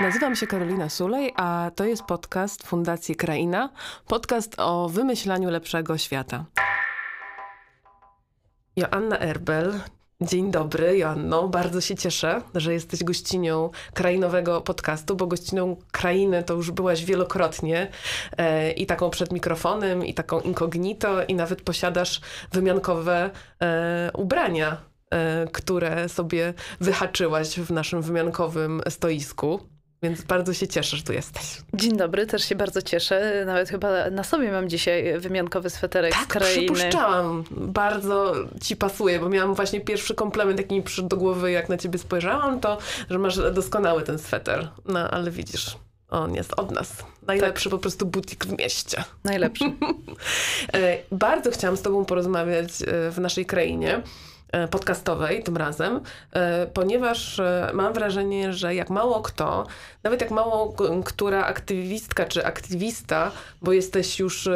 Nazywam się Karolina Sulej, a to jest podcast Fundacji Kraina, podcast o wymyślaniu lepszego świata. Joanna Erbel. Dzień dobry, Joanno. Bardzo się cieszę, że jesteś gościnią krainowego podcastu, bo gościnią Krainy to już byłaś wielokrotnie i taką przed mikrofonem, i taką incognito, i nawet posiadasz wymiankowe ubrania, które sobie wyhaczyłaś w naszym wymiankowym stoisku. Więc bardzo się cieszę, że tu jesteś. Dzień dobry, też się bardzo cieszę. Nawet chyba na sobie mam dzisiaj wymiankowy sweterek z Krainy. Tak, przypuszczałam. Bardzo ci pasuje, bo miałam właśnie pierwszy komplement, jaki mi przyszedł do głowy, jak na ciebie spojrzałam, to, że masz doskonały ten sweter. No, ale widzisz, on jest od nas. Najlepszy tak. Po prostu butik w mieście. Najlepszy. Bardzo chciałam z tobą porozmawiać w naszej krainie. Podcastowej tym razem, ponieważ mam wrażenie, że jak mało kto, nawet jak mało która aktywistka czy aktywista, bo jesteś już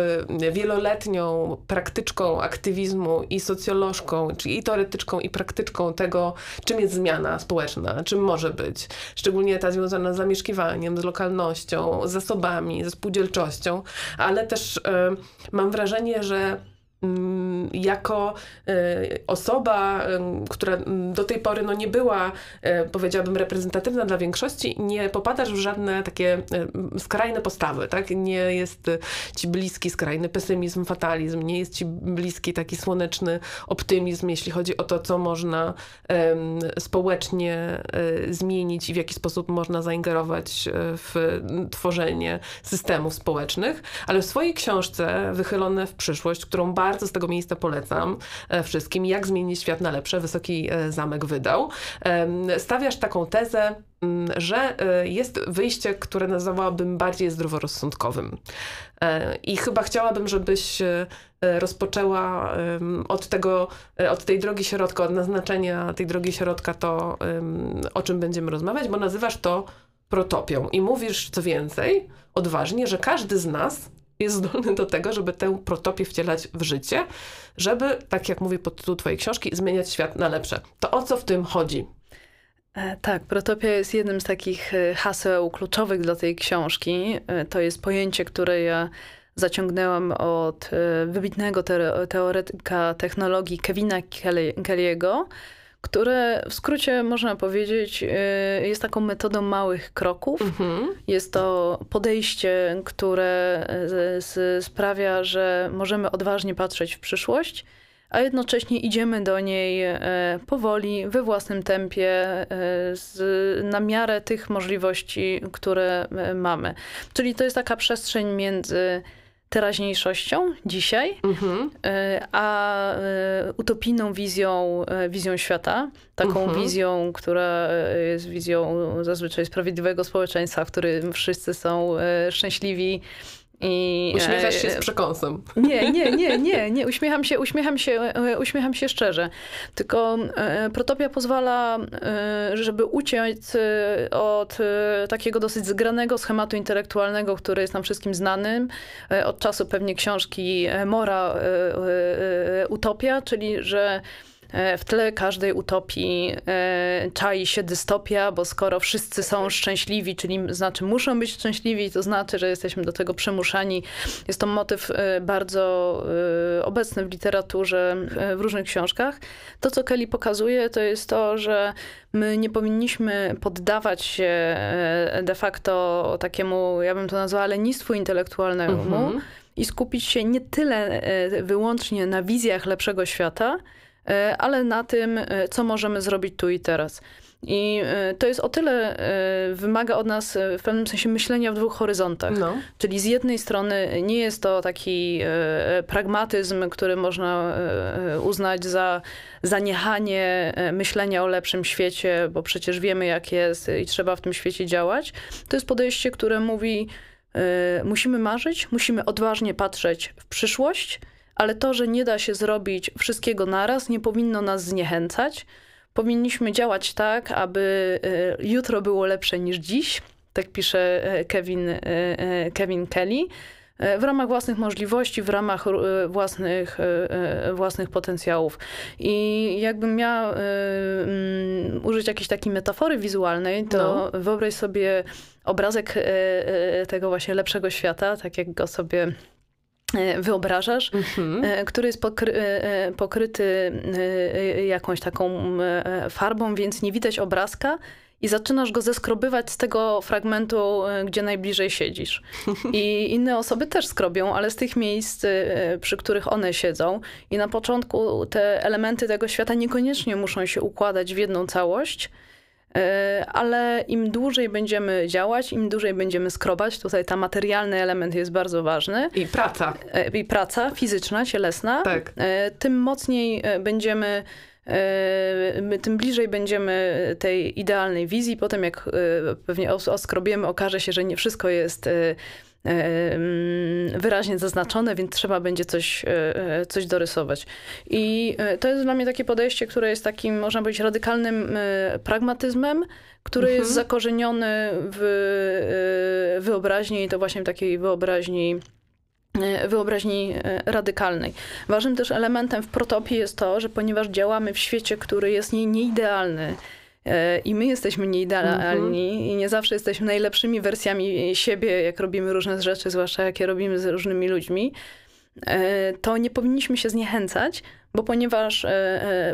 wieloletnią praktyczką aktywizmu i socjolożką, czyli i teoretyczką i praktyczką tego, czym jest zmiana społeczna, czym może być, szczególnie ta związana z zamieszkiwaniem, z lokalnością, z zasobami, ze spółdzielczością, ale też mam wrażenie, że jako osoba, która do tej pory no, nie była, powiedziałabym, reprezentatywna dla większości, nie popadasz w żadne takie skrajne postawy, tak? Nie jest ci bliski skrajny pesymizm, fatalizm, nie jest ci bliski taki słoneczny optymizm, jeśli chodzi o to, co można społecznie zmienić i w jaki sposób można zaingerować w tworzenie systemów społecznych. Ale w swojej książce Wychylone w przyszłość, którą bardzo z tego miejsca polecam wszystkim, jak zmienić świat na lepsze, Wysoki Zamek wydał. Stawiasz taką tezę, że jest wyjście, które nazwałabym bardziej zdroworozsądkowym. I chyba chciałabym, żebyś rozpoczęła od tej drogi środka, od naznaczenia tej drogi środka to, o czym będziemy rozmawiać, bo nazywasz to protopią. I mówisz co więcej, odważnie, że każdy z nas jest zdolny do tego, żeby tę protopię wcielać w życie, żeby, tak jak mówię pod tytuł twojej książki, zmieniać świat na lepsze. To o co w tym chodzi? Tak, protopia jest jednym z takich haseł kluczowych dla tej książki. To jest pojęcie, które ja zaciągnęłam od wybitnego teoretyka technologii Kevina Kelly'ego, które w skrócie można powiedzieć jest taką metodą małych kroków. Mm-hmm. Jest to podejście, które sprawia, że możemy odważnie patrzeć w przyszłość, a jednocześnie idziemy do niej powoli, we własnym tempie, na miarę tych możliwości, które mamy. Czyli to jest taka przestrzeń między teraźniejszością, dzisiaj, a utopijną wizją świata. Taką wizją, która jest wizją zazwyczaj sprawiedliwego społeczeństwa, w którym wszyscy są szczęśliwi. I uśmiechasz się z przekąsem. Nie. Uśmiecham się szczerze. Tylko protopia pozwala, żeby uciec od takiego dosyć zgranego schematu intelektualnego, który jest nam wszystkim znanym, od czasu pewnie książki Mora Utopia, czyli że w tle każdej utopii czai się dystopia, bo skoro wszyscy są szczęśliwi, czyli znaczy muszą być szczęśliwi, to znaczy, że jesteśmy do tego przymuszani. Jest to motyw bardzo obecny w literaturze, w różnych książkach. To, co Kelly pokazuje, to jest to, że my nie powinniśmy poddawać się de facto takiemu, ja bym to nazwała, lenistwu intelektualnemu i skupić się nie tyle wyłącznie na wizjach lepszego świata, ale na tym, co możemy zrobić tu i teraz. I to jest o tyle, wymaga od nas w pewnym sensie myślenia w dwóch horyzontach. No. Czyli z jednej strony nie jest to taki pragmatyzm, który można uznać za zaniechanie myślenia o lepszym świecie, bo przecież wiemy jak jest i trzeba w tym świecie działać. To jest podejście, które mówi, musimy marzyć, musimy odważnie patrzeć w przyszłość, ale to, że nie da się zrobić wszystkiego naraz, nie powinno nas zniechęcać. Powinniśmy działać tak, aby jutro było lepsze niż dziś, tak pisze Kevin Kelly. w ramach własnych możliwości, w ramach własnych potencjałów. I jakbym miała użyć jakiejś takiej metafory wizualnej, to wyobraź sobie obrazek tego właśnie lepszego świata, tak jak go sobie wyobrażasz, który jest pokryty jakąś taką farbą, więc nie widać obrazka, i zaczynasz go zeskrobywać z tego fragmentu, gdzie najbliżej siedzisz. I inne osoby też skrobią, ale z tych miejsc, przy których one siedzą. I na początku te elementy tego świata niekoniecznie muszą się układać w jedną całość, ale im dłużej będziemy działać, im dłużej będziemy skrobać, tutaj ta materialny element jest bardzo ważny. I praca. I praca fizyczna, cielesna. Tak. Tym mocniej będziemy... tym bliżej będziemy tej idealnej wizji. Potem jak pewnie oskrobiemy, okaże się, że nie wszystko jest wyraźnie zaznaczone, więc trzeba będzie coś dorysować. I to jest dla mnie takie podejście, które jest takim, można powiedzieć, radykalnym pragmatyzmem, który jest zakorzeniony w wyobraźni, i to właśnie takiej wyobraźni radykalnej. Ważnym też elementem w Protopii jest to, że ponieważ działamy w świecie, który jest nieidealny i my jesteśmy nieidealni i nie zawsze jesteśmy najlepszymi wersjami siebie, jak robimy różne rzeczy, zwłaszcza jakie robimy z różnymi ludźmi, to nie powinniśmy się zniechęcać, bo ponieważ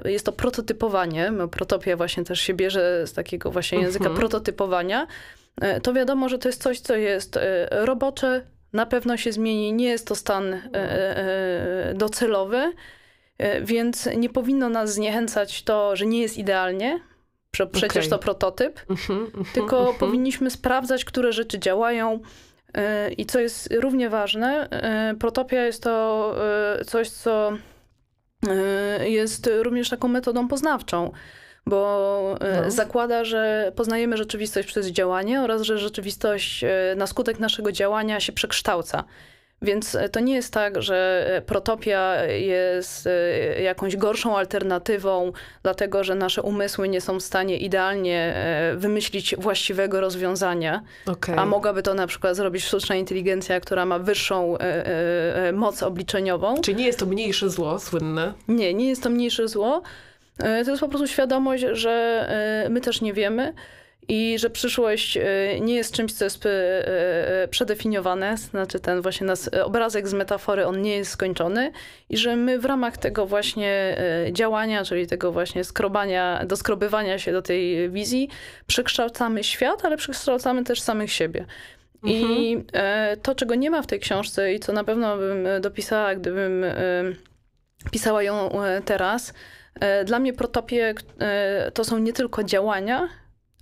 jest to prototypowanie, Protopia właśnie też się bierze z takiego właśnie języka prototypowania, to wiadomo, że to jest coś, co jest robocze, na pewno się zmieni, nie jest to stan docelowy, więc nie powinno nas zniechęcać to, że nie jest idealnie, przecież to prototyp, tylko powinniśmy sprawdzać, które rzeczy działają. I co jest równie ważne, Protopia jest to coś, co jest również taką metodą poznawczą, bo zakłada, że poznajemy rzeczywistość przez działanie oraz, że rzeczywistość na skutek naszego działania się przekształca. Więc to nie jest tak, że Protopia jest jakąś gorszą alternatywą, dlatego że nasze umysły nie są w stanie idealnie wymyślić właściwego rozwiązania, a mogłaby to na przykład zrobić sztuczna inteligencja, która ma wyższą moc obliczeniową. Czyli nie jest to mniejsze zło, słynne? Nie, nie jest to mniejsze zło. To jest po prostu świadomość, że my też nie wiemy i że przyszłość nie jest czymś, co jest przedefiniowane. Znaczy ten właśnie obrazek z metafory, on nie jest skończony i że my w ramach tego właśnie działania, czyli tego właśnie skrobania, doskrobywania się do tej wizji, przekształcamy świat, ale przekształcamy też samych siebie. I to, czego nie ma w tej książce i co na pewno bym dopisała, gdybym pisała ją teraz, dla mnie Protopie to są nie tylko działania,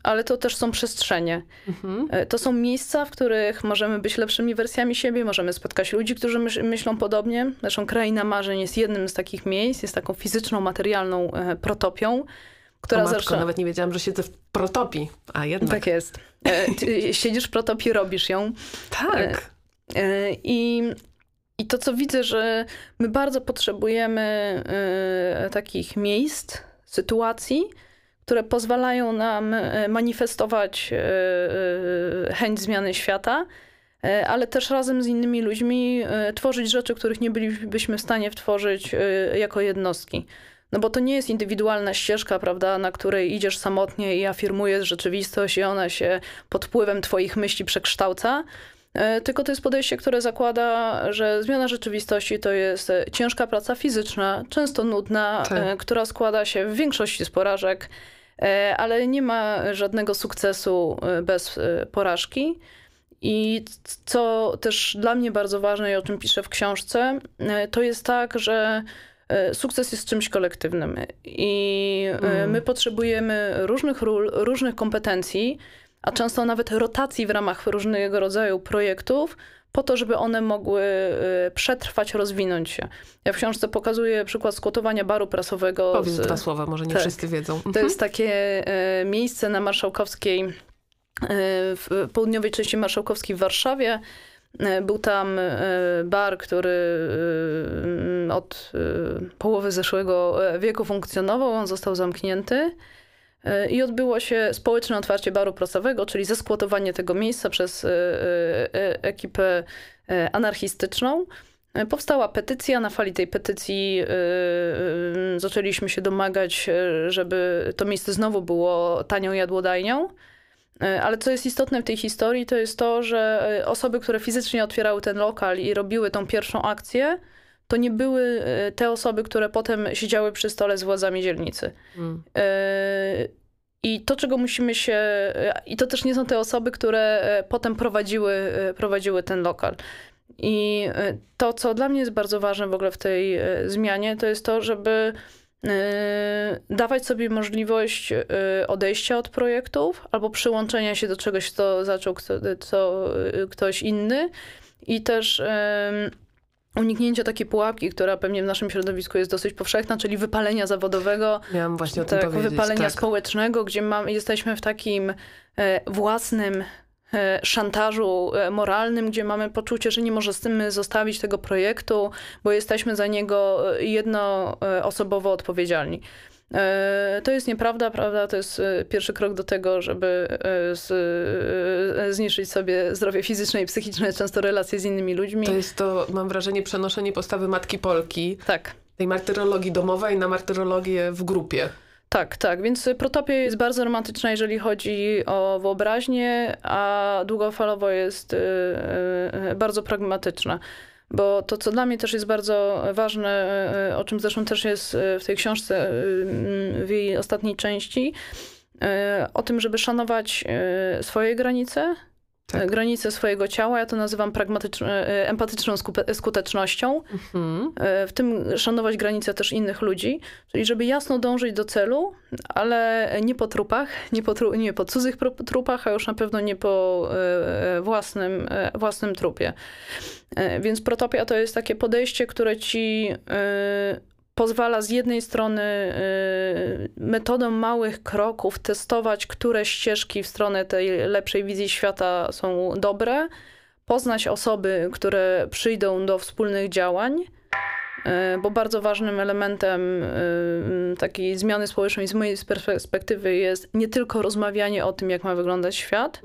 ale to też są przestrzenie. To są miejsca, w których możemy być lepszymi wersjami siebie, możemy spotkać ludzi, którzy myślą podobnie. Zresztą Kraina Marzeń jest jednym z takich miejsc, jest taką fizyczną, materialną Protopią, która nawet nie wiedziałam, że siedzę w Protopii, a jednak. Tak jest. Siedzisz w Protopii, robisz ją. Tak. I to, co widzę, że my bardzo potrzebujemy takich miejsc, sytuacji, które pozwalają nam manifestować chęć zmiany świata, ale też razem z innymi ludźmi tworzyć rzeczy, których nie bylibyśmy w stanie tworzyć jako jednostki. No bo to nie jest indywidualna ścieżka, prawda, na której idziesz samotnie i afirmujesz rzeczywistość i ona się pod wpływem twoich myśli przekształca. Tylko to jest podejście, które zakłada, że zmiana rzeczywistości to jest ciężka praca fizyczna, często nudna, która składa się w większości z porażek, ale nie ma żadnego sukcesu bez porażki. I co też dla mnie bardzo ważne i o czym piszę w książce, to jest tak, że sukces jest czymś kolektywnym i my potrzebujemy różnych ról, różnych kompetencji, a często nawet rotacji w ramach różnego rodzaju projektów, po to, żeby one mogły przetrwać, rozwinąć się. Ja w książce pokazuję przykład skłotowania baru prasowego. Powiem dwa słowa, może nie wszyscy wiedzą. To jest takie miejsce na Marszałkowskiej, w południowej części Marszałkowskiej w Warszawie. Był tam bar, który od połowy zeszłego wieku funkcjonował, on został zamknięty. i odbyło się społeczne otwarcie baru prasowego, czyli zeskłotowanie tego miejsca przez ekipę anarchistyczną. Powstała petycja, na fali tej petycji zaczęliśmy się domagać, żeby to miejsce znowu było tanią jadłodajnią. Ale co jest istotne w tej historii, to jest to, że osoby, które fizycznie otwierały ten lokal i robiły tą pierwszą akcję, to nie były te osoby, które potem siedziały przy stole z władzami dzielnicy. I to, czego musimy się... I to też nie są te osoby, które potem prowadziły ten lokal. I to, co dla mnie jest bardzo ważne w ogóle w tej zmianie, to jest to, żeby dawać sobie możliwość odejścia od projektów albo przyłączenia się do czegoś, co zaczął ktoś inny, i też uniknięcia takiej pułapki, która pewnie w naszym środowisku jest dosyć powszechna, czyli wypalenia zawodowego. Miałam właśnie o tym powiedzieć. Wypalenia społecznego, gdzie jesteśmy w takim własnym szantażu moralnym, gdzie mamy poczucie, że nie możemy zostawić tego projektu, bo jesteśmy za niego jednoosobowo odpowiedzialni. To jest nieprawda, prawda? To jest pierwszy krok do tego, żeby zniszczyć sobie zdrowie fizyczne i psychiczne, często relacje z innymi ludźmi. To jest to, mam wrażenie, przenoszenie postawy matki Polki, tak, tej martyrologii domowej na martyrologię w grupie. Tak, tak. Więc Protopia jest bardzo romantyczna, jeżeli chodzi o wyobraźnię, a długofalowo jest bardzo pragmatyczna. Bo to, co dla mnie też jest bardzo ważne, o czym zresztą też jest w tej książce, w jej ostatniej części, o tym, żeby szanować swoje granice, tak, granice swojego ciała. Ja to nazywam empatyczną skutecznością. W tym szanować granice też innych ludzi. Czyli żeby jasno dążyć do celu, ale nie po trupach, nie po cudzych trupach, a już na pewno nie po własnym trupie. Więc Protopia to jest takie podejście, które ci pozwala z jednej strony metodą małych kroków testować, które ścieżki w stronę tej lepszej wizji świata są dobre, poznać osoby, które przyjdą do wspólnych działań, bo bardzo ważnym elementem takiej zmiany społecznej z mojej perspektywy jest nie tylko rozmawianie o tym, jak ma wyglądać świat,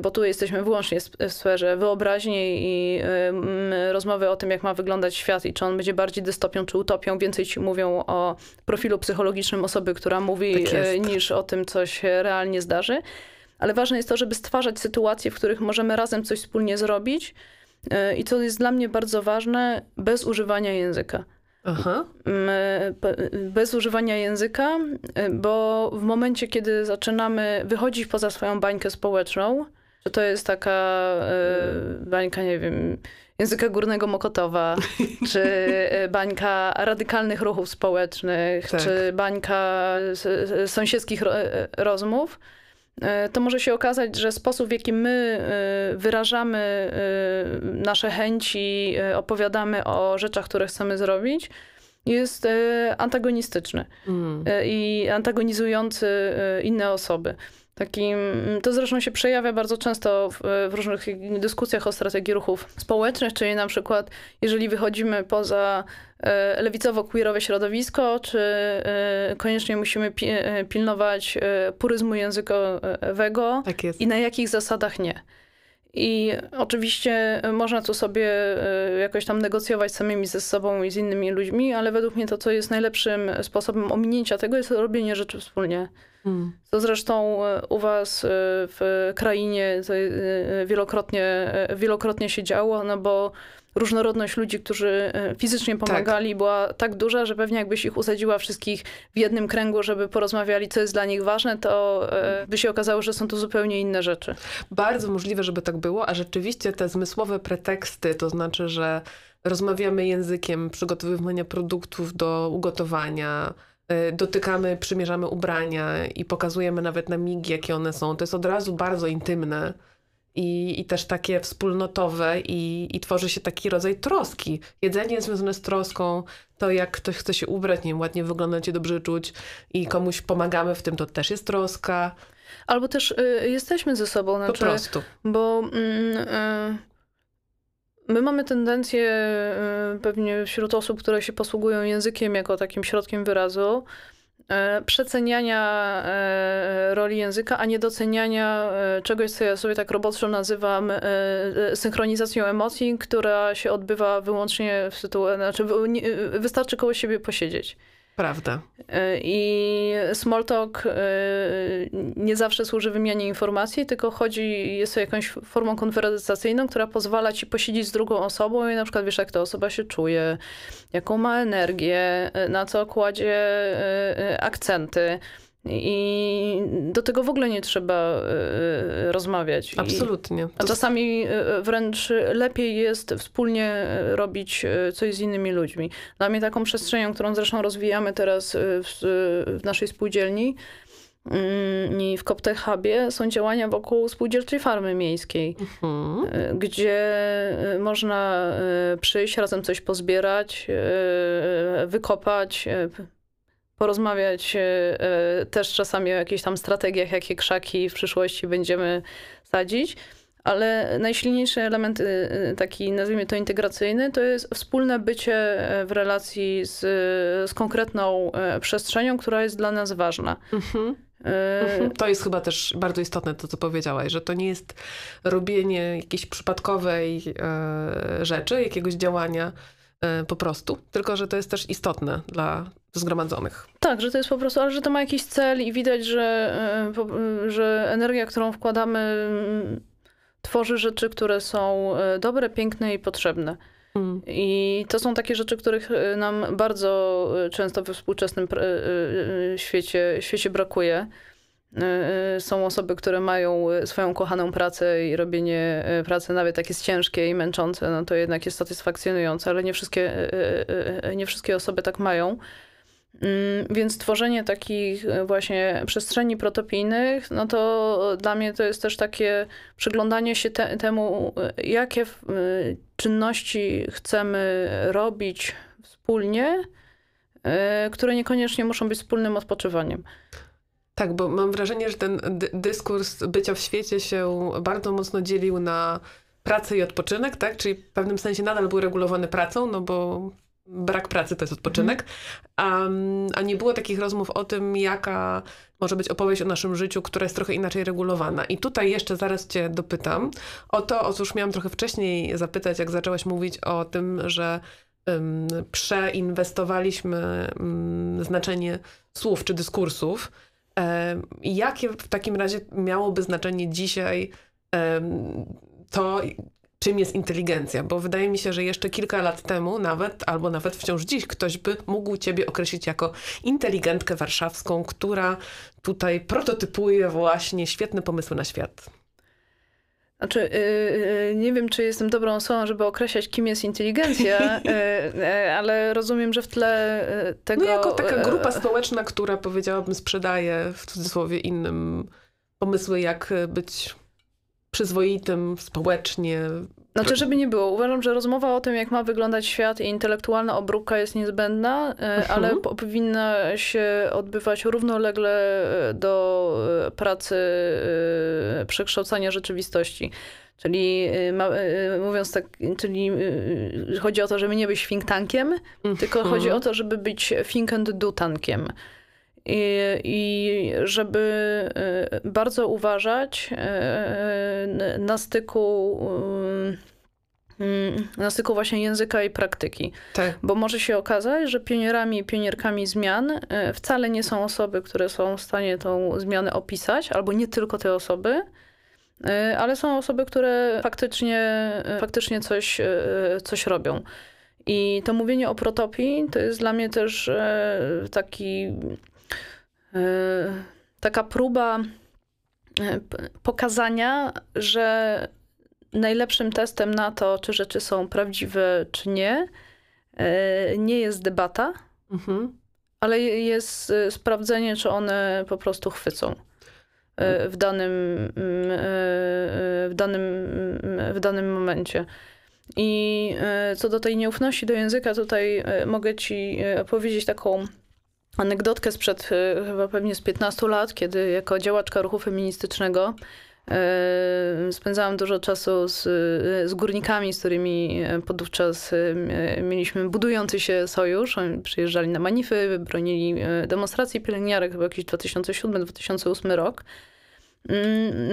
bo tu jesteśmy wyłącznie w sferze wyobraźni i rozmowy o tym, jak ma wyglądać świat i czy on będzie bardziej dystopią czy utopią. Więcej ci mówią o profilu psychologicznym osoby, która mówi, tak, niż o tym, co się realnie zdarzy. Ale ważne jest to, żeby stwarzać sytuacje, w których możemy razem coś wspólnie zrobić i co jest dla mnie bardzo ważne, bez używania języka. Aha. Bez używania języka, bo w momencie, kiedy zaczynamy wychodzić poza swoją bańkę społeczną, to jest taka bańka, nie wiem, języka górnego Mokotowa, czy bańka radykalnych ruchów społecznych, tak, czy bańka sąsiedzkich rozmów, to może się okazać, że sposób, w jaki my wyrażamy nasze chęci, opowiadamy o rzeczach, które chcemy zrobić, jest antagonistyczny i antagonizujący inne osoby. To zresztą się przejawia bardzo często w różnych dyskusjach o strategii ruchów społecznych, czyli na przykład jeżeli wychodzimy poza lewicowo-queerowe środowisko, czy koniecznie musimy pilnować puryzmu językowego, tak jest, i na jakich zasadach nie. I oczywiście można to sobie jakoś tam negocjować samymi ze sobą i z innymi ludźmi, ale według mnie to, co jest najlepszym sposobem ominięcia tego, jest robienie rzeczy wspólnie. To zresztą u was w krainie wielokrotnie się działo, no bo różnorodność ludzi, którzy fizycznie pomagali, tak, była tak duża, że pewnie jakbyś ich usadziła wszystkich w jednym kręgu, żeby porozmawiali, co jest dla nich ważne, to by się okazało, że są to zupełnie inne rzeczy. Bardzo możliwe, żeby tak było, a rzeczywiście te zmysłowe preteksty, to znaczy, że rozmawiamy językiem przygotowywania produktów do ugotowania, dotykamy, przymierzamy ubrania i pokazujemy nawet na migi, jakie one są. To jest od razu bardzo intymne i też takie wspólnotowe i tworzy się taki rodzaj troski. Jedzenie jest związane z troską, to jak ktoś chce się ubrać, nie wiem, ładnie wyglądać i dobrze czuć i komuś pomagamy w tym, to też jest troska. Albo też jesteśmy ze sobą. Po prostu. Bo... My mamy tendencję pewnie wśród osób, które się posługują językiem jako takim środkiem wyrazu, przeceniania roli języka, a nie doceniania czegoś, co ja sobie tak roboczo nazywam synchronizacją emocji, która się odbywa wyłącznie w sytuacji, znaczy wystarczy koło siebie posiedzieć. Prawda. I small talk nie zawsze służy wymianie informacji, tylko chodzi, jest to jakąś formą konwersacyjną, która pozwala ci posiedzieć z drugą osobą i na przykład wiesz, jak ta osoba się czuje, jaką ma energię, na co kładzie akcenty. I do tego w ogóle nie trzeba rozmawiać. Absolutnie. A czasami wręcz lepiej jest wspólnie robić coś z innymi ludźmi. Dla mnie taką przestrzenią, którą zresztą rozwijamy teraz w naszej spółdzielni i w CoopTech Hubie, są działania wokół spółdzielczej farmy miejskiej, gdzie można przyjść, razem coś pozbierać, wykopać, porozmawiać też czasami o jakichś tam strategiach, jakie krzaki w przyszłości będziemy sadzić, ale najsilniejszy element taki, nazwijmy to integracyjny, to jest wspólne bycie w relacji z konkretną przestrzenią, która jest dla nas ważna. To jest chyba też bardzo istotne to, co powiedziałaś, że to nie jest robienie jakiejś przypadkowej rzeczy, jakiegoś działania po prostu, tylko że to jest też istotne dla zgromadzonych. Tak, że to jest po prostu, ale że to ma jakiś cel i widać, że energia, którą wkładamy, tworzy rzeczy, które są dobre, piękne i potrzebne. I to są takie rzeczy, których nam bardzo często we współczesnym świecie brakuje. Są osoby, które mają swoją kochaną pracę i robienie pracy nawet tak jest ciężkie i męczące, no to jednak jest satysfakcjonujące, ale nie wszystkie osoby tak mają. Więc tworzenie takich właśnie przestrzeni protopijnych, no to dla mnie to jest też takie przyglądanie się temu, jakie czynności chcemy robić wspólnie, które niekoniecznie muszą być wspólnym odpoczywaniem. Tak, bo mam wrażenie, że ten dyskurs bycia w świecie się bardzo mocno dzielił na pracę i odpoczynek, tak? Czyli w pewnym sensie nadal był regulowany pracą, no bo brak pracy to jest odpoczynek, a nie było takich rozmów o tym, jaka może być opowieść o naszym życiu, która jest trochę inaczej regulowana. I tutaj jeszcze zaraz cię dopytam o to, o cóż miałam trochę wcześniej zapytać, jak zaczęłaś mówić o tym, że przeinwestowaliśmy znaczenie słów czy dyskursów. Jakie w takim razie miałoby znaczenie dzisiaj to, czym jest inteligencja? Bo wydaje mi się, że jeszcze kilka lat temu nawet, albo nawet wciąż dziś, ktoś by mógł ciebie określić jako inteligentkę warszawską, która tutaj prototypuje właśnie świetne pomysły na świat. Znaczy, nie wiem, czy jestem dobrą osobą, żeby określać, kim jest inteligencja, ale rozumiem, że w tle tego... No jako taka grupa społeczna, która, powiedziałabym, sprzedaje w cudzysłowie innym pomysły, jak być przyzwoitym społecznie. Znaczy, żeby nie było. Uważam, że rozmowa o tym, jak ma wyglądać świat i intelektualna obróbka jest niezbędna, ale powinna się odbywać równolegle do pracy przekształcania rzeczywistości. Czyli mówiąc tak, czyli chodzi o to, żeby nie być think tankiem, tylko chodzi o to, żeby być think and do tankiem. I żeby bardzo uważać na styku właśnie języka i praktyki. Tak. Bo może się okazać, że pionierami i pionierkami zmian wcale nie są osoby, które są w stanie tą zmianę opisać, albo nie tylko te osoby, ale są osoby, które faktycznie coś robią. I to mówienie o protopii to jest dla mnie też taka próba pokazania, że najlepszym testem na to, czy rzeczy są prawdziwe, czy nie, nie jest debata, ale jest sprawdzenie, czy one po prostu chwycą w danym momencie. I co do tej nieufności do języka, tutaj mogę ci powiedzieć taką anegdotkę sprzed chyba pewnie z 15 lat, kiedy jako działaczka ruchu feministycznego Spędzałam dużo czasu z górnikami, z którymi podówczas mieliśmy budujący się sojusz. Oni przyjeżdżali na manify, bronili demonstracji pielęgniarek, chyba jakiś 2007-2008 rok.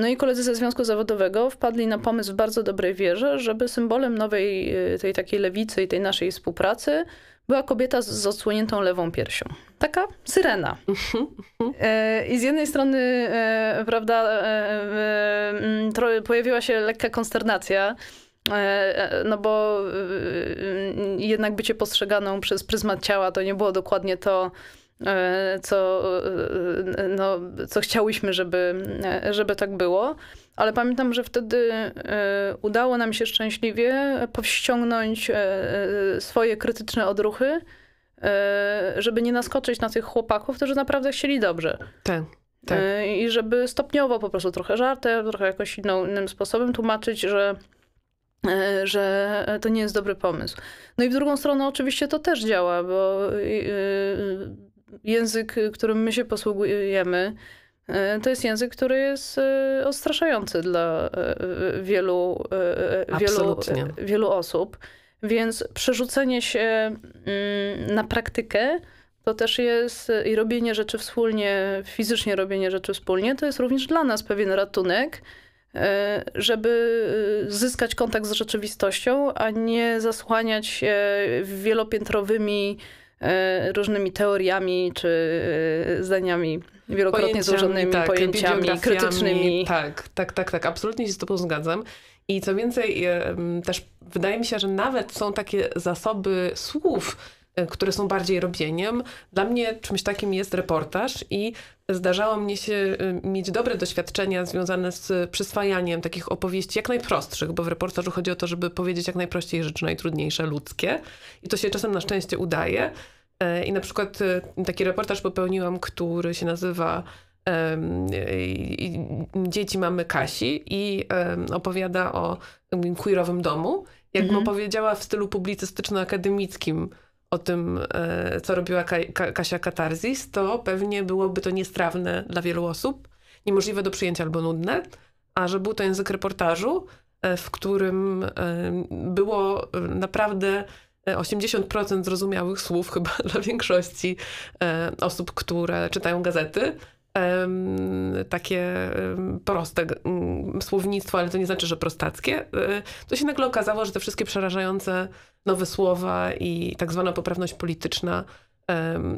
No i koledzy ze Związku Zawodowego wpadli na pomysł w bardzo dobrej wierze, żeby symbolem nowej tej takiej lewicy i tej naszej współpracy była kobieta z odsłoniętą lewą piersią. Taka syrena. I z jednej strony, prawda, pojawiła się lekka konsternacja, no bo jednak bycie postrzeganą przez pryzmat ciała to nie było dokładnie to, co chciałyśmy, żeby tak było. Ale pamiętam, że wtedy udało nam się szczęśliwie powściągnąć swoje krytyczne odruchy, żeby nie naskoczyć na tych chłopaków, którzy naprawdę chcieli dobrze. Tak. I żeby stopniowo po prostu trochę żartem, trochę jakoś innym sposobem tłumaczyć, że to nie jest dobry pomysł. No i w drugą stronę oczywiście to też działa, bo język, którym my się posługujemy, to jest język, który jest odstraszający dla wielu osób. Więc przerzucenie się na praktykę to też jest i robienie rzeczy wspólnie, fizycznie robienie rzeczy wspólnie, to jest również dla nas pewien ratunek, żeby zyskać kontakt z rzeczywistością, a nie zasłaniać się wielopiętrowymi różnymi teoriami czy zdaniami wielokrotnie złożonymi, pojęciami krytycznymi. Tak. Absolutnie się z tobą zgadzam. I co więcej, też wydaje mi się, że nawet są takie zasoby słów, które są bardziej robieniem. Dla mnie czymś takim jest reportaż i zdarzało mnie się mieć dobre doświadczenia związane z przyswajaniem takich opowieści jak najprostszych, bo w reportażu chodzi o to, żeby powiedzieć jak najprościej rzeczy najtrudniejsze, ludzkie. I to się czasem na szczęście udaje. I na przykład taki reportaż popełniłam, który się nazywa Dzieci mamy Kasi i opowiada o queerowym domu. Jakbym opowiedziała w stylu publicystyczno-akademickim o tym, co robiła Kasia Katarzys, to pewnie byłoby to niestrawne dla wielu osób, niemożliwe do przyjęcia albo nudne, a że był to język reportażu, w którym było naprawdę 80% zrozumiałych słów chyba dla większości osób, które czytają gazety. Takie proste słownictwo, ale to nie znaczy, że prostackie. To się nagle okazało, że te wszystkie przerażające nowe słowa i tak zwana poprawność polityczna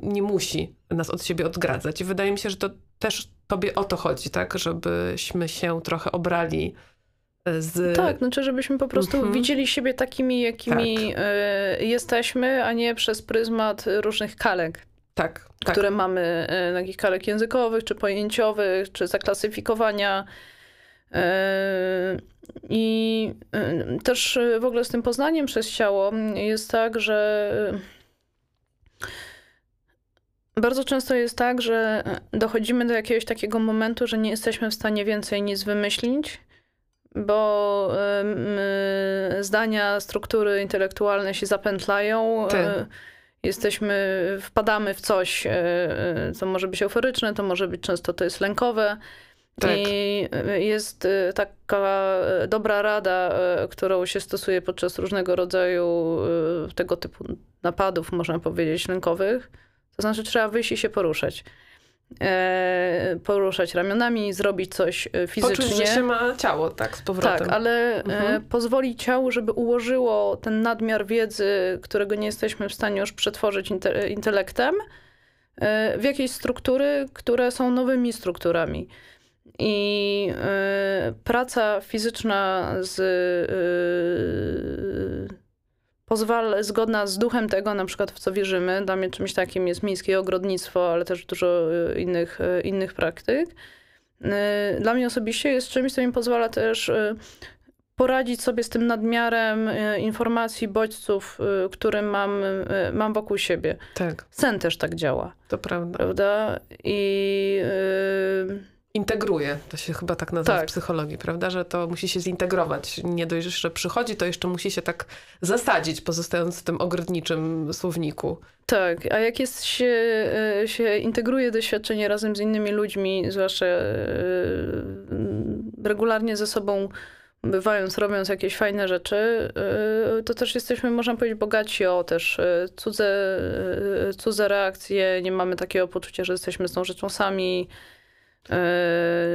nie musi nas od siebie odgradzać. I wydaje mi się, że to też tobie o to chodzi, tak? Żebyśmy się trochę obrali z... Tak, znaczy żebyśmy po prostu widzieli siebie takimi, jakimi jesteśmy, a nie przez pryzmat różnych kalek. Tak. Które mamy, takich kalek językowych, czy pojęciowych, czy zaklasyfikowania. I też w ogóle z tym poznaniem przez ciało jest tak, że bardzo często jest tak, że dochodzimy do jakiegoś takiego momentu, że nie jesteśmy w stanie więcej nic wymyślić, bo zdania, struktury intelektualne się zapętlają. Wpadamy w coś, co może być euforyczne, to może być często to jest lękowe. Tak. I jest taka dobra rada, którą się stosuje podczas różnego rodzaju tego typu napadów, można powiedzieć, lękowych. To znaczy trzeba wyjść i się poruszać. Poruszać ramionami, zrobić coś fizycznie. Poczuć, że się ma ciało, tak, z powrotem. Tak, ale pozwoli ciału, żeby ułożyło ten nadmiar wiedzy, którego nie jesteśmy w stanie już przetworzyć intelektem, w jakieś struktury, które są nowymi strukturami. I praca fizyczna zgodna z duchem tego, na przykład w co wierzymy. Dla mnie czymś takim jest miejskie ogrodnictwo, ale też dużo innych praktyk. Dla mnie osobiście jest czymś, co mi pozwala też poradzić sobie z tym nadmiarem informacji, bodźców, które mam wokół siebie. Tak. Sen też tak działa. To prawda. I integruje. To się chyba tak nazywa w psychologii, prawda? Że to musi się zintegrować. Nie dość, że przychodzi, to jeszcze musi się tak zasadzić, pozostając w tym ogrodniczym słowniku. Tak, a jak jest, się integruje doświadczenie razem z innymi ludźmi, zwłaszcza regularnie ze sobą bywając, robiąc jakieś fajne rzeczy, to też jesteśmy, można powiedzieć, bogaci o też cudze reakcje. Nie mamy takiego poczucia, że jesteśmy z tą rzeczą sami.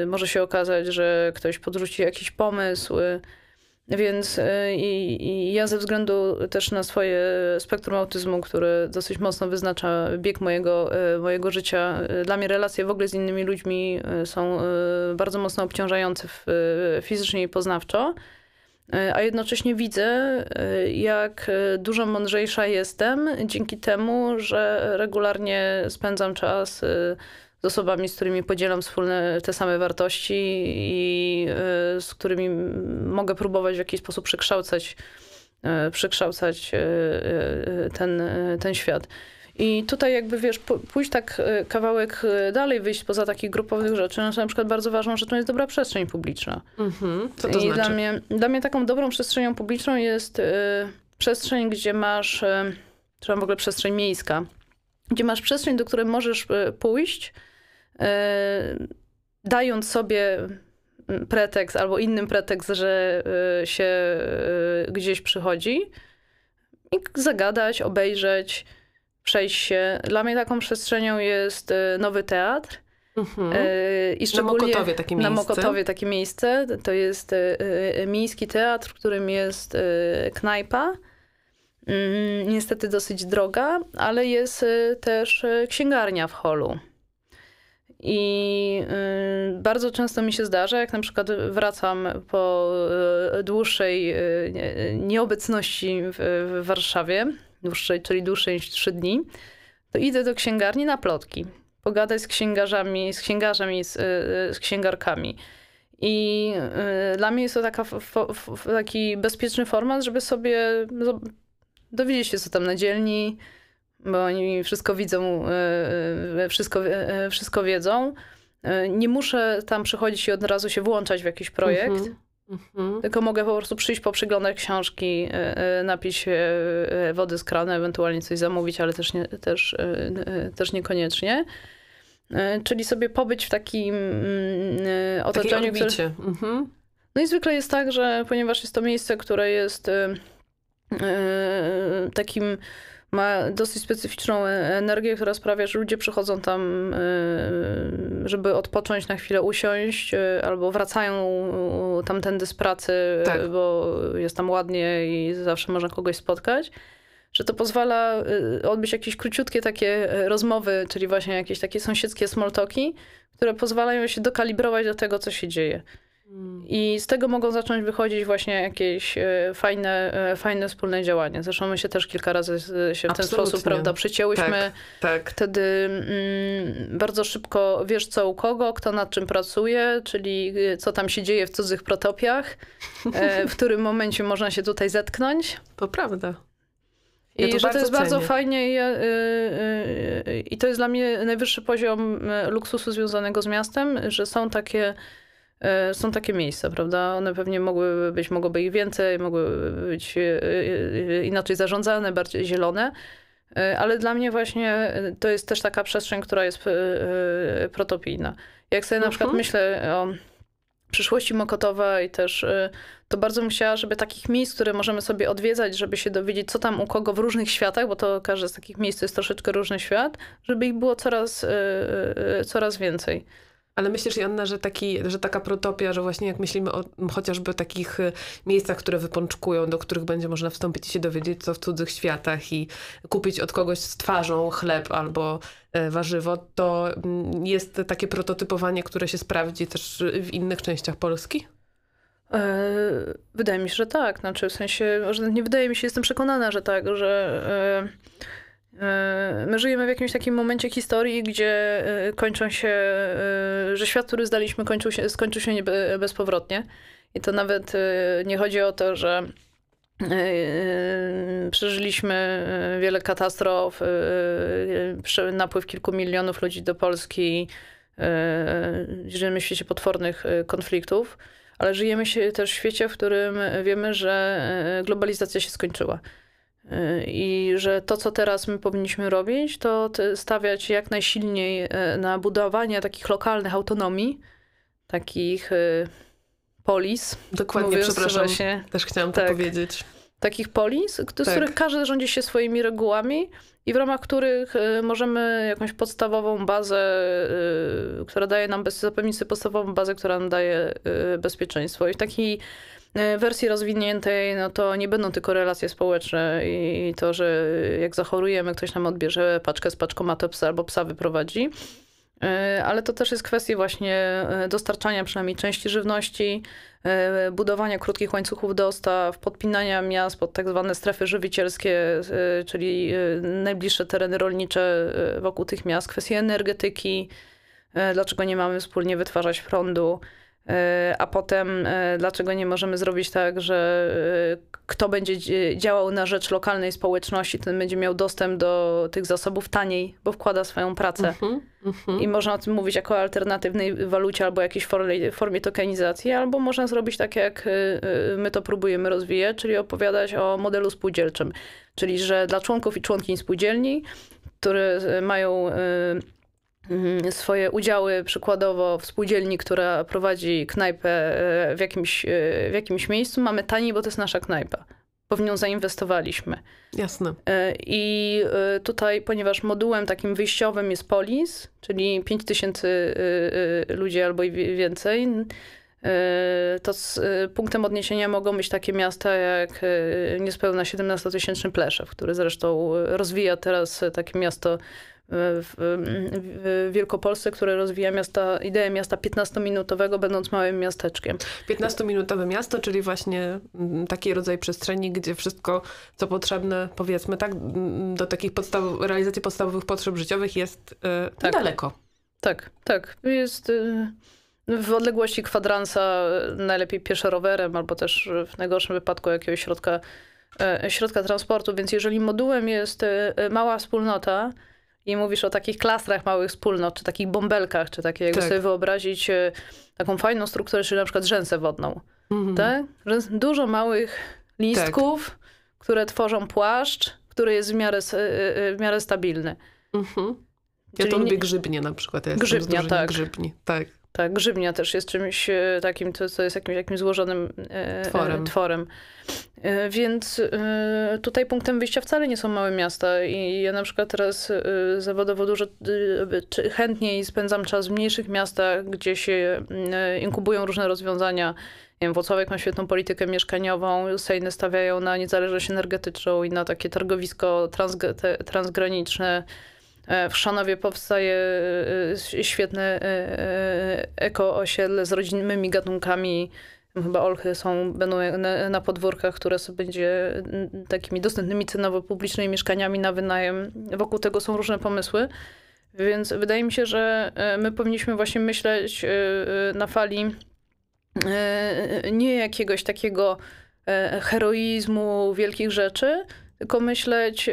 Może się okazać, że ktoś podrzuci jakiś pomysł. Więc i ja ze względu też na swoje spektrum autyzmu, które dosyć mocno wyznacza bieg mojego życia, dla mnie relacje w ogóle z innymi ludźmi są bardzo mocno obciążające fizycznie i poznawczo. A jednocześnie widzę, jak dużo mądrzejsza jestem dzięki temu, że regularnie spędzam czas z osobami, z którymi podzielam wspólne te same wartości i z którymi mogę próbować w jakiś sposób przekształcać ten świat. I tutaj jakby, wiesz, pójść tak kawałek dalej, wyjść poza takich grupowych rzeczy. Na przykład bardzo ważną rzeczą jest dobra przestrzeń publiczna. Mm-hmm. Co to znaczy? Dla mnie taką dobrą przestrzenią publiczną jest przestrzeń, gdzie masz, czy w ogóle przestrzeń miejska, gdzie masz przestrzeń, do której możesz pójść, dając sobie pretekst albo innym pretekst, że się gdzieś przychodzi i zagadać, obejrzeć, przejść się. Dla mnie taką przestrzenią jest Nowy Teatr. Mhm. I szczególnie na Mokotowie takie miejsce. To jest miejski teatr, w którym jest knajpa. Niestety dosyć droga, ale jest też księgarnia w holu. I bardzo często mi się zdarza, jak na przykład wracam po dłuższej nieobecności w Warszawie, czyli dłuższej niż 3 dni, to idę do księgarni na plotki. Pogadać z księgarkami. I dla mnie jest to taki bezpieczny format, żeby sobie dowiedzieć się, co tam na dzielni, bo oni wszystko wiedzą. Nie muszę tam przychodzić i od razu się włączać w jakiś projekt, tylko mogę po prostu przyjść, poprzyglądać książki, napić się wody z kranu, ewentualnie coś zamówić, ale też niekoniecznie. Czyli sobie pobyć w takim otoczeniu, które... No i zwykle jest tak, że ponieważ jest to miejsce, które jest... ma dosyć specyficzną energię, która sprawia, że ludzie przychodzą tam, żeby odpocząć, na chwilę usiąść, albo wracają tamtędy z pracy, bo jest tam ładnie i zawsze można kogoś spotkać. Że to pozwala odbyć jakieś króciutkie takie rozmowy, czyli właśnie jakieś takie sąsiedzkie small talki, które pozwalają się dokalibrować do tego, co się dzieje. I z tego mogą zacząć wychodzić właśnie jakieś fajne wspólne działania. Zresztą my się też kilka razy się w ten sposób, prawda, przycięłyśmy. Tak. Wtedy bardzo szybko wiesz, co u kogo, kto nad czym pracuje, czyli co tam się dzieje w cudzych protopiach, w którym momencie można się tutaj zetknąć. To prawda. Ja to jest bardzo fajnie i to jest dla mnie najwyższy poziom luksusu związanego z miastem, że są takie miejsca, prawda? One pewnie mogłoby ich więcej, mogłyby być inaczej zarządzane, bardziej zielone, ale dla mnie właśnie to jest też taka przestrzeń, która jest protopijna. Jak sobie na przykład myślę o przyszłości Mokotowa i też to bardzo bym chciała, żeby takich miejsc, które możemy sobie odwiedzać, żeby się dowiedzieć, co tam u kogo w różnych światach, bo to każde z takich miejsc jest troszeczkę różny świat, żeby ich było coraz więcej. Ale myślisz, Joanna, że taka protopia, że właśnie jak myślimy o chociażby takich miejscach, które wypączkują, do których będzie można wstąpić i się dowiedzieć, co w cudzych światach i kupić od kogoś z twarzą chleb albo warzywo, to jest takie prototypowanie, które się sprawdzi też w innych częściach Polski? Wydaje mi się, że tak. Znaczy w sensie, że nie wydaje mi się, jestem przekonana, że tak, że... My żyjemy w jakimś takim momencie historii, gdzie że świat, który zdaliśmy, skończył się bezpowrotnie. I to nawet nie chodzi o to, że przeżyliśmy wiele katastrof, napływ kilku milionów ludzi do Polski, żyjemy w świecie potwornych konfliktów, ale żyjemy się też w świecie, w którym wiemy, że globalizacja się skończyła. I że to, co teraz my powinniśmy robić, to stawiać jak najsilniej na budowanie takich lokalnych autonomii, takich polis. Dokładnie, mówiąc, przepraszam, właśnie, też chciałam tak, to powiedzieć. Takich polis, z których każdy rządzi się swoimi regułami i w ramach których możemy jakąś podstawową bazę, która daje nam zapewnić sobie podstawową bazę, która nam daje bezpieczeństwo. I w takiej wersji rozwiniętej, no to nie będą tylko relacje społeczne i to, że jak zachorujemy, ktoś nam odbierze paczkę z paczkomatu psa albo psa wyprowadzi, ale to też jest kwestia właśnie dostarczania przynajmniej części żywności, budowania krótkich łańcuchów dostaw, podpinania miast pod tak zwane strefy żywicielskie, czyli najbliższe tereny rolnicze wokół tych miast, kwestie energetyki, dlaczego nie mamy wspólnie wytwarzać prądu, a potem dlaczego nie możemy zrobić tak, że kto będzie działał na rzecz lokalnej społeczności, ten będzie miał dostęp do tych zasobów taniej, bo wkłada swoją pracę. I można o tym mówić jako o alternatywnej walucie albo jakiejś formie tokenizacji, albo można zrobić tak, jak my to próbujemy rozwijać, czyli opowiadać o modelu spółdzielczym. Czyli, że dla członków i członkiń spółdzielni, które mają swoje udziały przykładowo w spółdzielni, która prowadzi knajpę w jakimś miejscu, mamy taniej, bo to jest nasza knajpa. Bo w nią zainwestowaliśmy. Jasne. I tutaj, ponieważ modułem takim wyjściowym jest polis, czyli 5000 ludzi albo i więcej, to z punktem odniesienia mogą być takie miasta jak niespełna 17-tysięczny Pleszew, który zresztą rozwija teraz takie miasto w Wielkopolsce, które rozwija ideę miasta 15-minutowego, będąc małym miasteczkiem. 15-minutowe miasto, czyli właśnie taki rodzaj przestrzeni, gdzie wszystko, co potrzebne, powiedzmy tak, do takich realizacji podstawowych potrzeb życiowych jest tak daleko. Tak, tak. Jest w odległości kwadransa, najlepiej pieszo rowerem, albo też w najgorszym wypadku jakiegoś środka transportu. Więc jeżeli modułem jest mała wspólnota, i mówisz o takich klastrach małych wspólnot, czy takich bąbelkach, czy takie, jakby sobie wyobrazić taką fajną strukturę, czyli na przykład rzęsę wodną. Tak? Dużo małych listków, które tworzą płaszcz, który jest w miarę stabilny. Ja to lubię grzybnie na przykład. Ja grzybnia, tak. Grzybni. Tak. Tak, grzybnia też jest czymś takim, co jest jakimś złożonym tworem. Więc tutaj punktem wyjścia wcale nie są małe miasta. I ja na przykład teraz zawodowo dużo chętniej spędzam czas w mniejszych miastach, gdzie się inkubują różne rozwiązania. Nie wiem, Włocławek ma świetną politykę mieszkaniową, Sejny stawiają na niezależność energetyczną i na takie targowisko transgraniczne. W Chrzanowie powstaje świetne eko-osiedle z rodzinnymi gatunkami. Chyba olchy będą na podwórkach, które będzie takimi dostępnymi cenowo publicznymi mieszkaniami na wynajem. Wokół tego są różne pomysły. Więc wydaje mi się, że my powinniśmy właśnie myśleć na fali nie jakiegoś takiego heroizmu wielkich rzeczy, tylko myśleć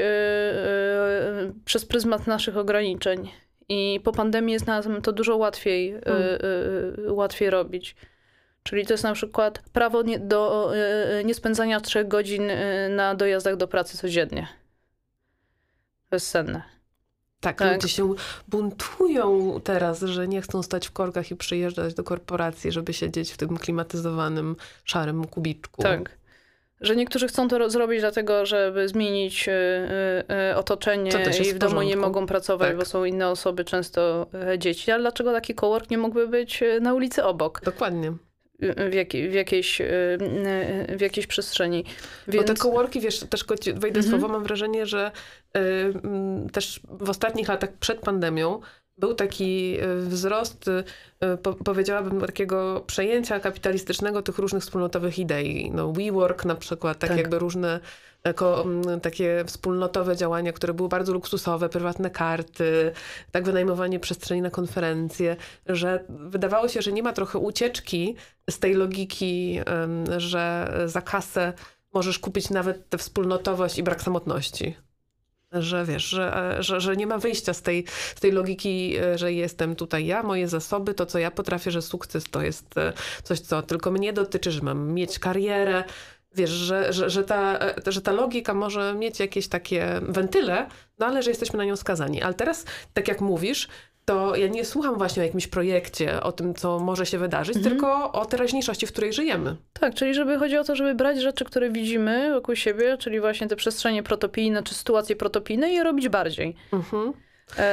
przez pryzmat naszych ograniczeń. I po pandemii jest nam to dużo łatwiej robić. Czyli to jest na przykład prawo do niespędzania 3 godzin na dojazdach do pracy codziennie. Bezsenne. Tak, tak, ludzie się buntują teraz, że nie chcą stać w korkach i przyjeżdżać do korporacji, żeby siedzieć w tym klimatyzowanym, szarym kubiczku. Tak. Że niektórzy chcą to zrobić dlatego, żeby zmienić otoczenie i w domu nie mogą pracować, bo są inne osoby, często dzieci. Ale dlaczego taki cowork nie mógłby być na ulicy obok? Dokładnie. W jakiejś przestrzeni. Więc... Bo te coworki, wiesz, też wejdę słowo, mam wrażenie, że też w ostatnich latach przed pandemią był taki wzrost, powiedziałabym, takiego przejęcia kapitalistycznego tych różnych wspólnotowych idei. No, WeWork na przykład, tak jakby różne takie wspólnotowe działania, które były bardzo luksusowe, prywatne karty, tak wynajmowanie przestrzeni na konferencje, że wydawało się, że nie ma trochę ucieczki z tej logiki, że za kasę możesz kupić nawet tę wspólnotowość i brak samotności. Że wiesz, że nie ma wyjścia z tej logiki, że jestem tutaj ja, moje zasoby, to co ja potrafię, że sukces to jest coś, co tylko mnie dotyczy, że mam mieć karierę. Wiesz, że ta logika może mieć jakieś takie wentyle, no ale że jesteśmy na nią skazani. Ale teraz, tak jak mówisz, to ja nie słucham właśnie o jakimś projekcie, o tym, co może się wydarzyć, tylko o teraźniejszości, w której żyjemy. Tak, czyli żeby chodzi o to, żeby brać rzeczy, które widzimy wokół siebie, czyli właśnie te przestrzenie protopijne, czy sytuacje protopijne i je robić bardziej.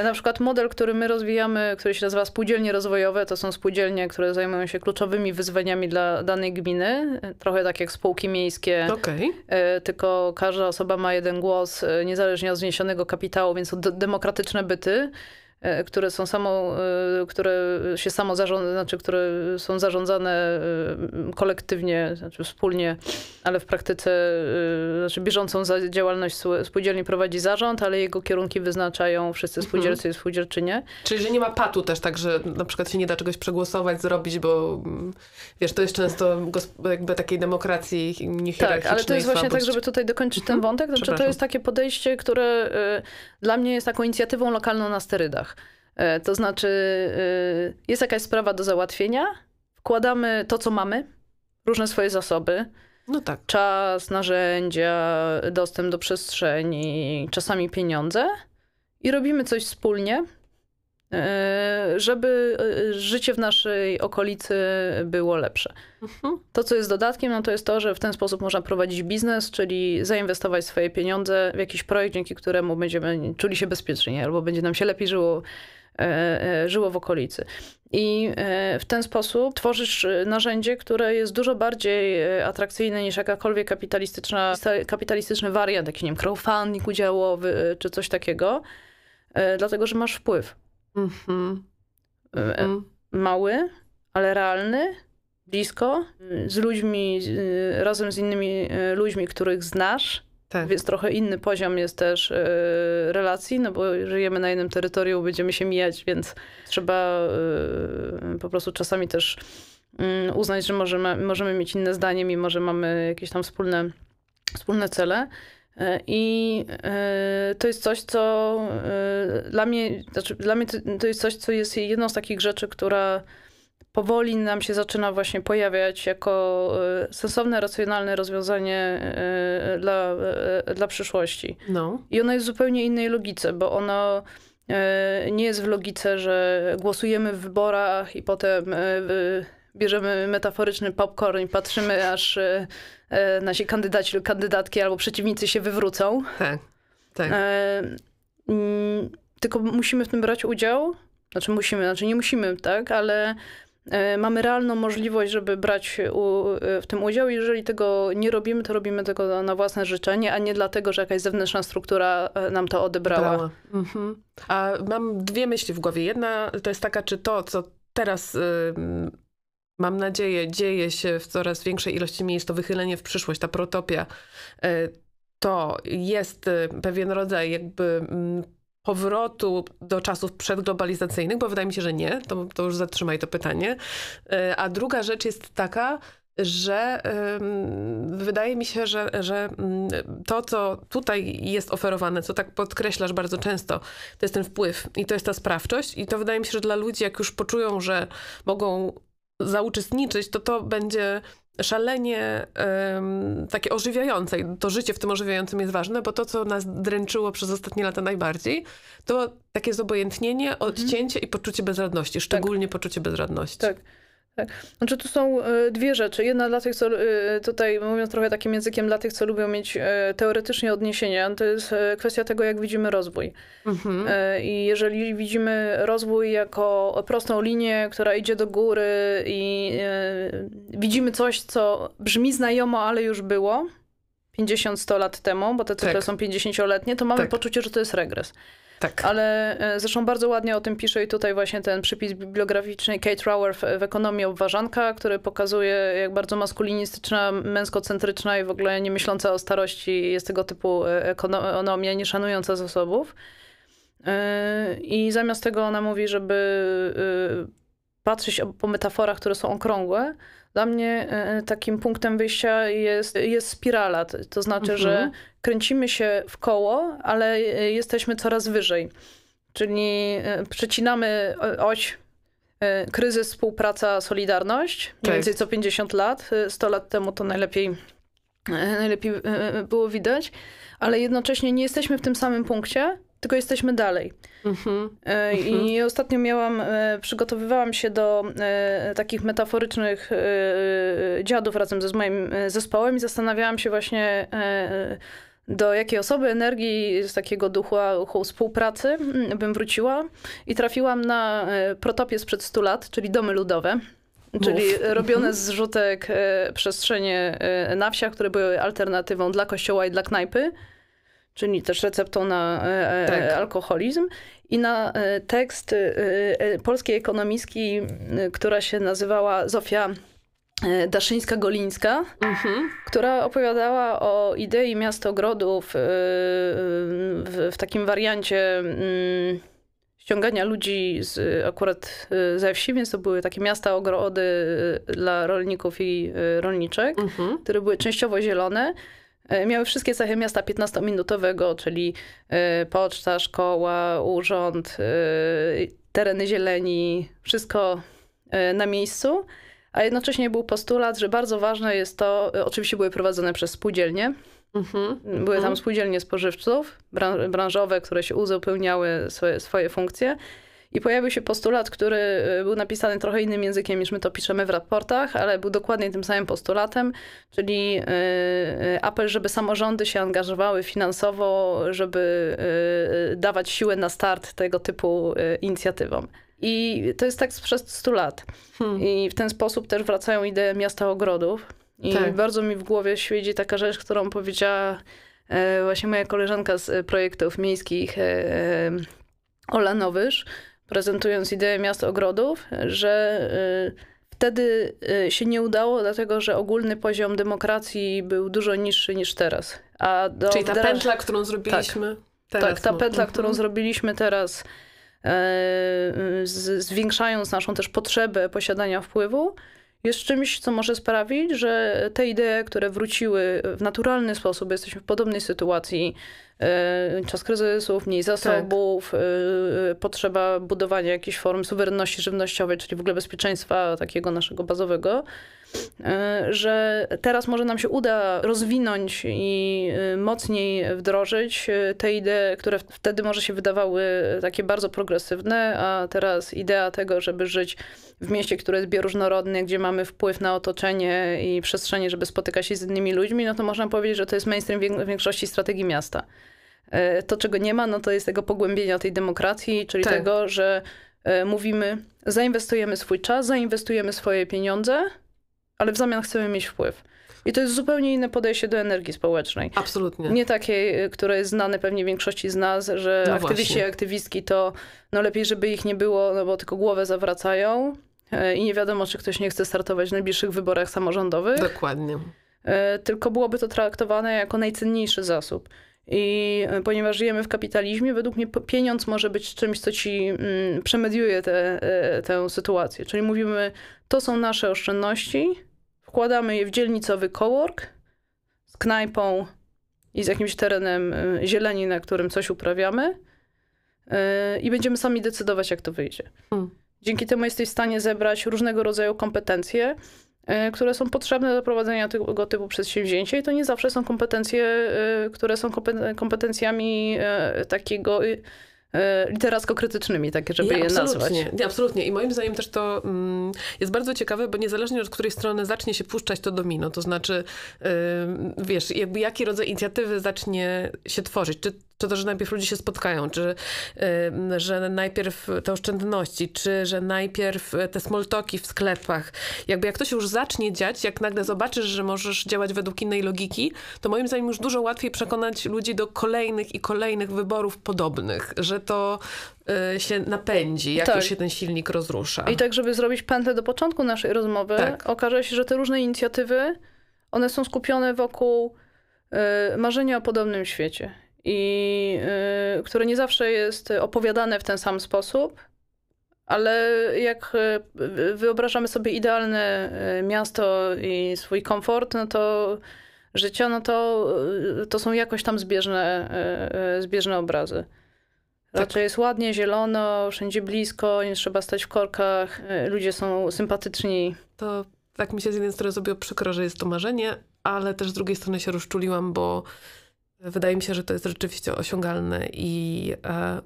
Na przykład model, który my rozwijamy, który się nazywa spółdzielnie rozwojowe, to są spółdzielnie, które zajmują się kluczowymi wyzwaniami dla danej gminy. Trochę tak jak spółki miejskie, tylko każda osoba ma jeden głos, niezależnie od zniesionego kapitału, więc są demokratyczne byty, które są zarządzane kolektywnie, znaczy wspólnie, ale w praktyce bieżącą działalność spółdzielni prowadzi zarząd, ale jego kierunki wyznaczają wszyscy spółdzielcy i spółdzielczynie. Czyli że nie ma patu też tak, że na przykład się nie da czegoś przegłosować, zrobić, bo wiesz, to jest często jakby takiej demokracji niehierarchicznej. Tak, ale to jest właśnie tak, żeby tutaj dokończyć ten wątek, znaczy to jest takie podejście, które dla mnie jest taką inicjatywą lokalną na sterydach. To znaczy jest jakaś sprawa do załatwienia, wkładamy to, co mamy, różne swoje zasoby, czas, narzędzia, dostęp do przestrzeni, czasami pieniądze i robimy coś wspólnie, żeby życie w naszej okolicy było lepsze. To, co jest dodatkiem, no to jest to, że w ten sposób można prowadzić biznes, czyli zainwestować swoje pieniądze w jakiś projekt, dzięki któremu będziemy czuli się bezpiecznie, albo będzie nam się lepiej żyło w okolicy. I w ten sposób tworzysz narzędzie, które jest dużo bardziej atrakcyjne niż jakakolwiek kapitalistyczny wariant, taki nie wiem, crowdfunding udziałowy czy coś takiego, dlatego że masz wpływ. Mały, ale realny, blisko, z ludźmi, razem z innymi ludźmi, których znasz, więc trochę inny poziom jest też relacji, no bo żyjemy na jednym terytorium, będziemy się mijać, więc trzeba po prostu czasami też uznać, że możemy mieć inne zdanie, mimo że mamy jakieś tam wspólne cele. I to jest coś, co dla mnie to jest coś, co jest jedną z takich rzeczy, która powoli nam się zaczyna właśnie pojawiać jako sensowne, racjonalne rozwiązanie dla przyszłości. I ona jest w zupełnie innej logice, bo ona nie jest w logice, że głosujemy w wyborach i potem bierzemy metaforyczny popcorn i patrzymy, aż nasi kandydaci lub kandydatki albo przeciwnicy się wywrócą. Tylko musimy w tym brać udział. Znaczy nie musimy, ale mamy realną możliwość, żeby brać w tym udział. Jeżeli tego nie robimy, to robimy tego na własne życzenie, a nie dlatego, że jakaś zewnętrzna struktura nam to odebrała. A mam dwie myśli w głowie. Jedna to jest taka, czy to, co teraz... mam nadzieję, dzieje się w coraz większej ilości miejsc, to wychylenie w przyszłość, ta protopia, to jest pewien rodzaj jakby powrotu do czasów przedglobalizacyjnych, bo wydaje mi się, że nie, to już zatrzymaj to pytanie. A druga rzecz jest taka, że wydaje mi się, że to, co tutaj jest oferowane, co tak podkreślasz bardzo często, to jest ten wpływ i to jest ta sprawczość i to wydaje mi się, że dla ludzi, jak już poczują, że mogą zauczestniczyć, to będzie szalenie takie ożywiające. I to życie w tym ożywiającym jest ważne, bo to, co nas dręczyło przez ostatnie lata najbardziej, to takie zobojętnienie, odcięcie i poczucie bezradności. Szczególnie poczucie bezradności. Znaczy tu są dwie rzeczy. Jedna dla tych, co tutaj mówiąc trochę takim językiem, dla tych, co lubią mieć teoretycznie odniesienia, to jest kwestia tego, jak widzimy rozwój. I jeżeli widzimy rozwój jako prostą linię, która idzie do góry i widzimy coś, co brzmi znajomo, ale już było 50-100 lat temu, bo te cyfry są 50-letnie, to mamy poczucie, że to jest regres. Ale zresztą bardzo ładnie o tym pisze i tutaj właśnie ten przypis bibliograficzny Kate Raworth w Ekonomii Obwarzanka, który pokazuje, jak bardzo maskulinistyczna, męskocentryczna i w ogóle nie myśląca o starości jest tego typu ekonomia, nie szanująca zasobów. I zamiast tego ona mówi, żeby patrzeć po metaforach, które są okrągłe, Dla mnie takim punktem wyjścia jest spirala. To znaczy, że kręcimy się w koło, ale jesteśmy coraz wyżej. Czyli przecinamy oś kryzys, współpraca, solidarność. Mniej więcej co 50 lat. 100 lat temu to najlepiej było widać. Ale jednocześnie nie jesteśmy w tym samym punkcie, tylko jesteśmy dalej. I ostatnio przygotowywałam się do takich metaforycznych dziadów razem ze moim zespołem i zastanawiałam się właśnie, do jakiej osoby, energii, z takiego ducha współpracy bym wróciła. I trafiłam na Protopię sprzed 100 lat, czyli domy ludowe. Czyli robione z rzutek przestrzenie na wsiach, które były alternatywą dla kościoła i dla knajpy. Czyli też receptą na alkoholizm. I na tekst polskiej ekonomistki, która się nazywała Zofia Daszyńska-Golińska, która opowiadała o idei miast ogrodów w takim wariancie ściągania ludzi akurat ze wsi, więc to były takie miasta ogrody dla rolników i rolniczek, które były częściowo zielone. Miały wszystkie cechy miasta 15-minutowego, czyli poczta, szkoła, urząd, tereny zieleni, wszystko na miejscu. A jednocześnie był postulat, że bardzo ważne jest to, oczywiście były prowadzone przez spółdzielnie. Były tam spółdzielnie spożywców, branżowe, które się uzupełniały swoje funkcje. I pojawił się postulat, który był napisany trochę innym językiem niż my to piszemy w raportach, ale był dokładnie tym samym postulatem, czyli apel, żeby samorządy się angażowały finansowo, żeby dawać siłę na start tego typu inicjatywom. I to jest tak przez 100 lat. I w ten sposób też wracają idee miasta ogrodów. I bardzo mi w głowie świeci taka rzecz, którą powiedziała właśnie moja koleżanka z projektów miejskich, Ola Nowysz, prezentując ideę miast ogrodów, że wtedy się nie udało, dlatego że ogólny poziom demokracji był dużo niższy niż teraz. Czyli ta pętla, którą zrobiliśmy teraz. Tak, ta pętla, którą zrobiliśmy teraz, zwiększając naszą też potrzebę posiadania wpływu, jest czymś, co może sprawić, że te idee, które wróciły w naturalny sposób, jesteśmy w podobnej sytuacji, czas kryzysów, mniej zasobów, potrzeba budowania jakichś form suwerenności żywnościowej, czyli w ogóle bezpieczeństwa takiego naszego bazowego, że teraz może nam się uda rozwinąć i mocniej wdrożyć te idee, które wtedy może się wydawały takie bardzo progresywne, a teraz idea tego, żeby żyć w mieście, które jest bioróżnorodne, gdzie mamy wpływ na otoczenie i przestrzenie, żeby spotykać się z innymi ludźmi, no to można powiedzieć, że to jest mainstream w większości strategii miasta. To, czego nie ma, no to jest tego pogłębienia tej demokracji, czyli tego, że mówimy, zainwestujemy swój czas, zainwestujemy swoje pieniądze, ale w zamian chcemy mieć wpływ. I to jest zupełnie inne podejście do energii społecznej. Absolutnie. Nie takie, które jest znane pewnie większości z nas, że aktywiści i aktywistki to lepiej, żeby ich nie było, no bo tylko głowę zawracają i nie wiadomo, czy ktoś nie chce startować w najbliższych wyborach samorządowych. Dokładnie. Tylko byłoby to traktowane jako najcenniejszy zasób. I ponieważ żyjemy w kapitalizmie, według mnie pieniądz może być czymś, co ci przemediuje tę sytuację. Czyli mówimy, to są nasze oszczędności, wkładamy je w dzielnicowy cowork z knajpą i z jakimś terenem zieleni, na którym coś uprawiamy i będziemy sami decydować, jak to wyjdzie. Dzięki temu jesteś w stanie zebrać różnego rodzaju kompetencje, które są potrzebne do prowadzenia tego typu przedsięwzięcia i to nie zawsze są kompetencje, które są kompetencjami takiego literacko-krytycznymi, takie, żeby je nazwać. Nie, absolutnie. I moim zdaniem też to jest bardzo ciekawe, bo niezależnie od której strony zacznie się puszczać to domino, to znaczy, wiesz, jakby jaki rodzaj inicjatywy zacznie się tworzyć, czy to, że najpierw ludzie się spotkają, czy że najpierw te oszczędności, czy że najpierw te small talki w sklepach. Jakby jak to się już zacznie dziać, jak nagle zobaczysz, że możesz działać według innej logiki, to moim zdaniem już dużo łatwiej przekonać ludzi do kolejnych i kolejnych wyborów podobnych, że to się napędzi, jak już się ten silnik rozrusza. I tak, żeby zrobić pętlę do początku naszej rozmowy, okaże się, że te różne inicjatywy, one są skupione wokół marzenia o podobnym świecie. I które nie zawsze jest opowiadane w ten sam sposób, Ale jak wyobrażamy sobie idealne miasto i swój komfort, no to życie, no to są jakoś tam zbieżne obrazy. Raczej jest ładnie, zielono, wszędzie blisko, nie trzeba stać w korkach, ludzie są sympatyczni. To tak mi się z jednej strony zrobiło przykro, że jest to marzenie, ale też z drugiej strony się rozczuliłam, bo wydaje mi się, że to jest rzeczywiście osiągalne i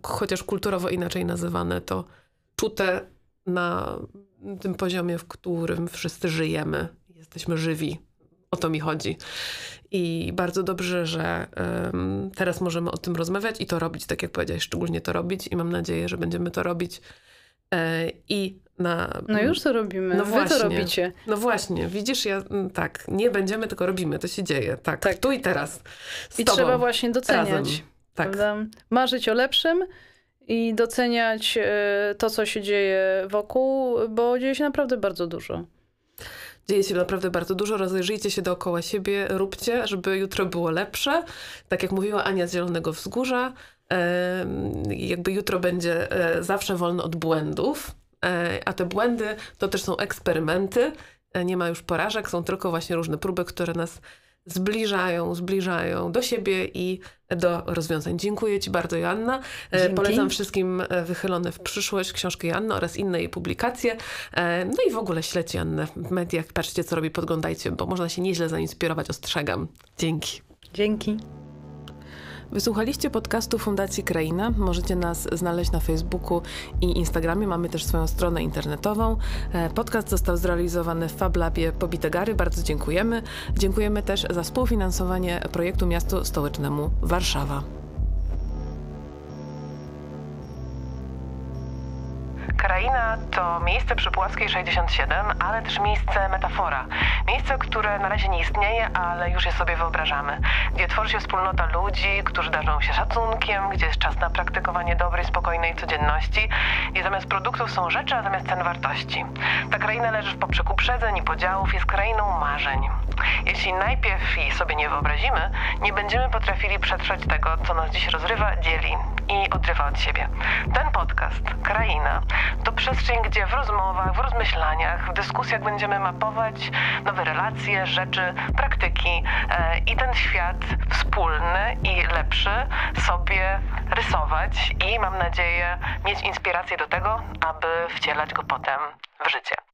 chociaż kulturowo inaczej nazywane, to czute na tym poziomie, w którym wszyscy żyjemy. Jesteśmy żywi. O to mi chodzi. I bardzo dobrze, że teraz możemy o tym rozmawiać i to robić, tak jak powiedziałaś, szczególnie to robić i mam nadzieję, że będziemy to robić i na... No już to robimy, no właśnie, wy to robicie. No właśnie, widzisz, ja tak, nie będziemy, tylko robimy, to się dzieje, tak. Tu i teraz. I tobą, trzeba właśnie doceniać, tak. Marzyć o lepszym i doceniać to, co się dzieje wokół, bo dzieje się naprawdę bardzo dużo. Dzieje się naprawdę bardzo dużo, rozejrzyjcie się dookoła siebie, róbcie, żeby jutro było lepsze. Tak jak mówiła Ania z Zielonego Wzgórza, jakby jutro będzie zawsze wolno od błędów, a te błędy to też są eksperymenty, nie ma już porażek, są tylko właśnie różne próby, które nas zbliżają do siebie i do rozwiązań. Dziękuję Ci bardzo, Joanna. Dzięki. Polecam wszystkim Wychylone w przyszłość, książki Joanny oraz inne jej publikacje. No i w ogóle śledźcie Joannę w mediach, patrzcie co robi, podglądajcie, bo można się nieźle zainspirować, ostrzegam. Dzięki. Dzięki. Wysłuchaliście podcastu Fundacji Kraina. Możecie nas znaleźć na Facebooku i Instagramie. Mamy też swoją stronę internetową. Podcast został zrealizowany w Fab Labie Pobite Gary. Bardzo dziękujemy. Dziękujemy też za współfinansowanie projektu Miastu Stołecznemu Warszawa. Kraina to miejsce przy Puławskiej 67, ale też miejsce metafora. Miejsce, które na razie nie istnieje, ale już je sobie wyobrażamy. Gdzie tworzy się wspólnota ludzi, którzy darzą się szacunkiem, gdzie jest czas na praktykowanie dobrej, spokojnej codzienności i zamiast produktów są rzeczy, a zamiast cen wartości. Ta kraina leży w poprzek uprzedzeń i podziałów, jest krainą marzeń. Jeśli najpierw jej sobie nie wyobrazimy, nie będziemy potrafili przetrwać tego, co nas dziś rozrywa, dzieli i odrywa od siebie. Ten podcast, Kraina, to przestrzeń, gdzie w rozmowach, w rozmyślaniach, w dyskusjach będziemy mapować nowe relacje, rzeczy, praktyki i ten świat wspólny i lepszy sobie rysować i mam nadzieję mieć inspirację do tego, aby wcielać go potem w życie.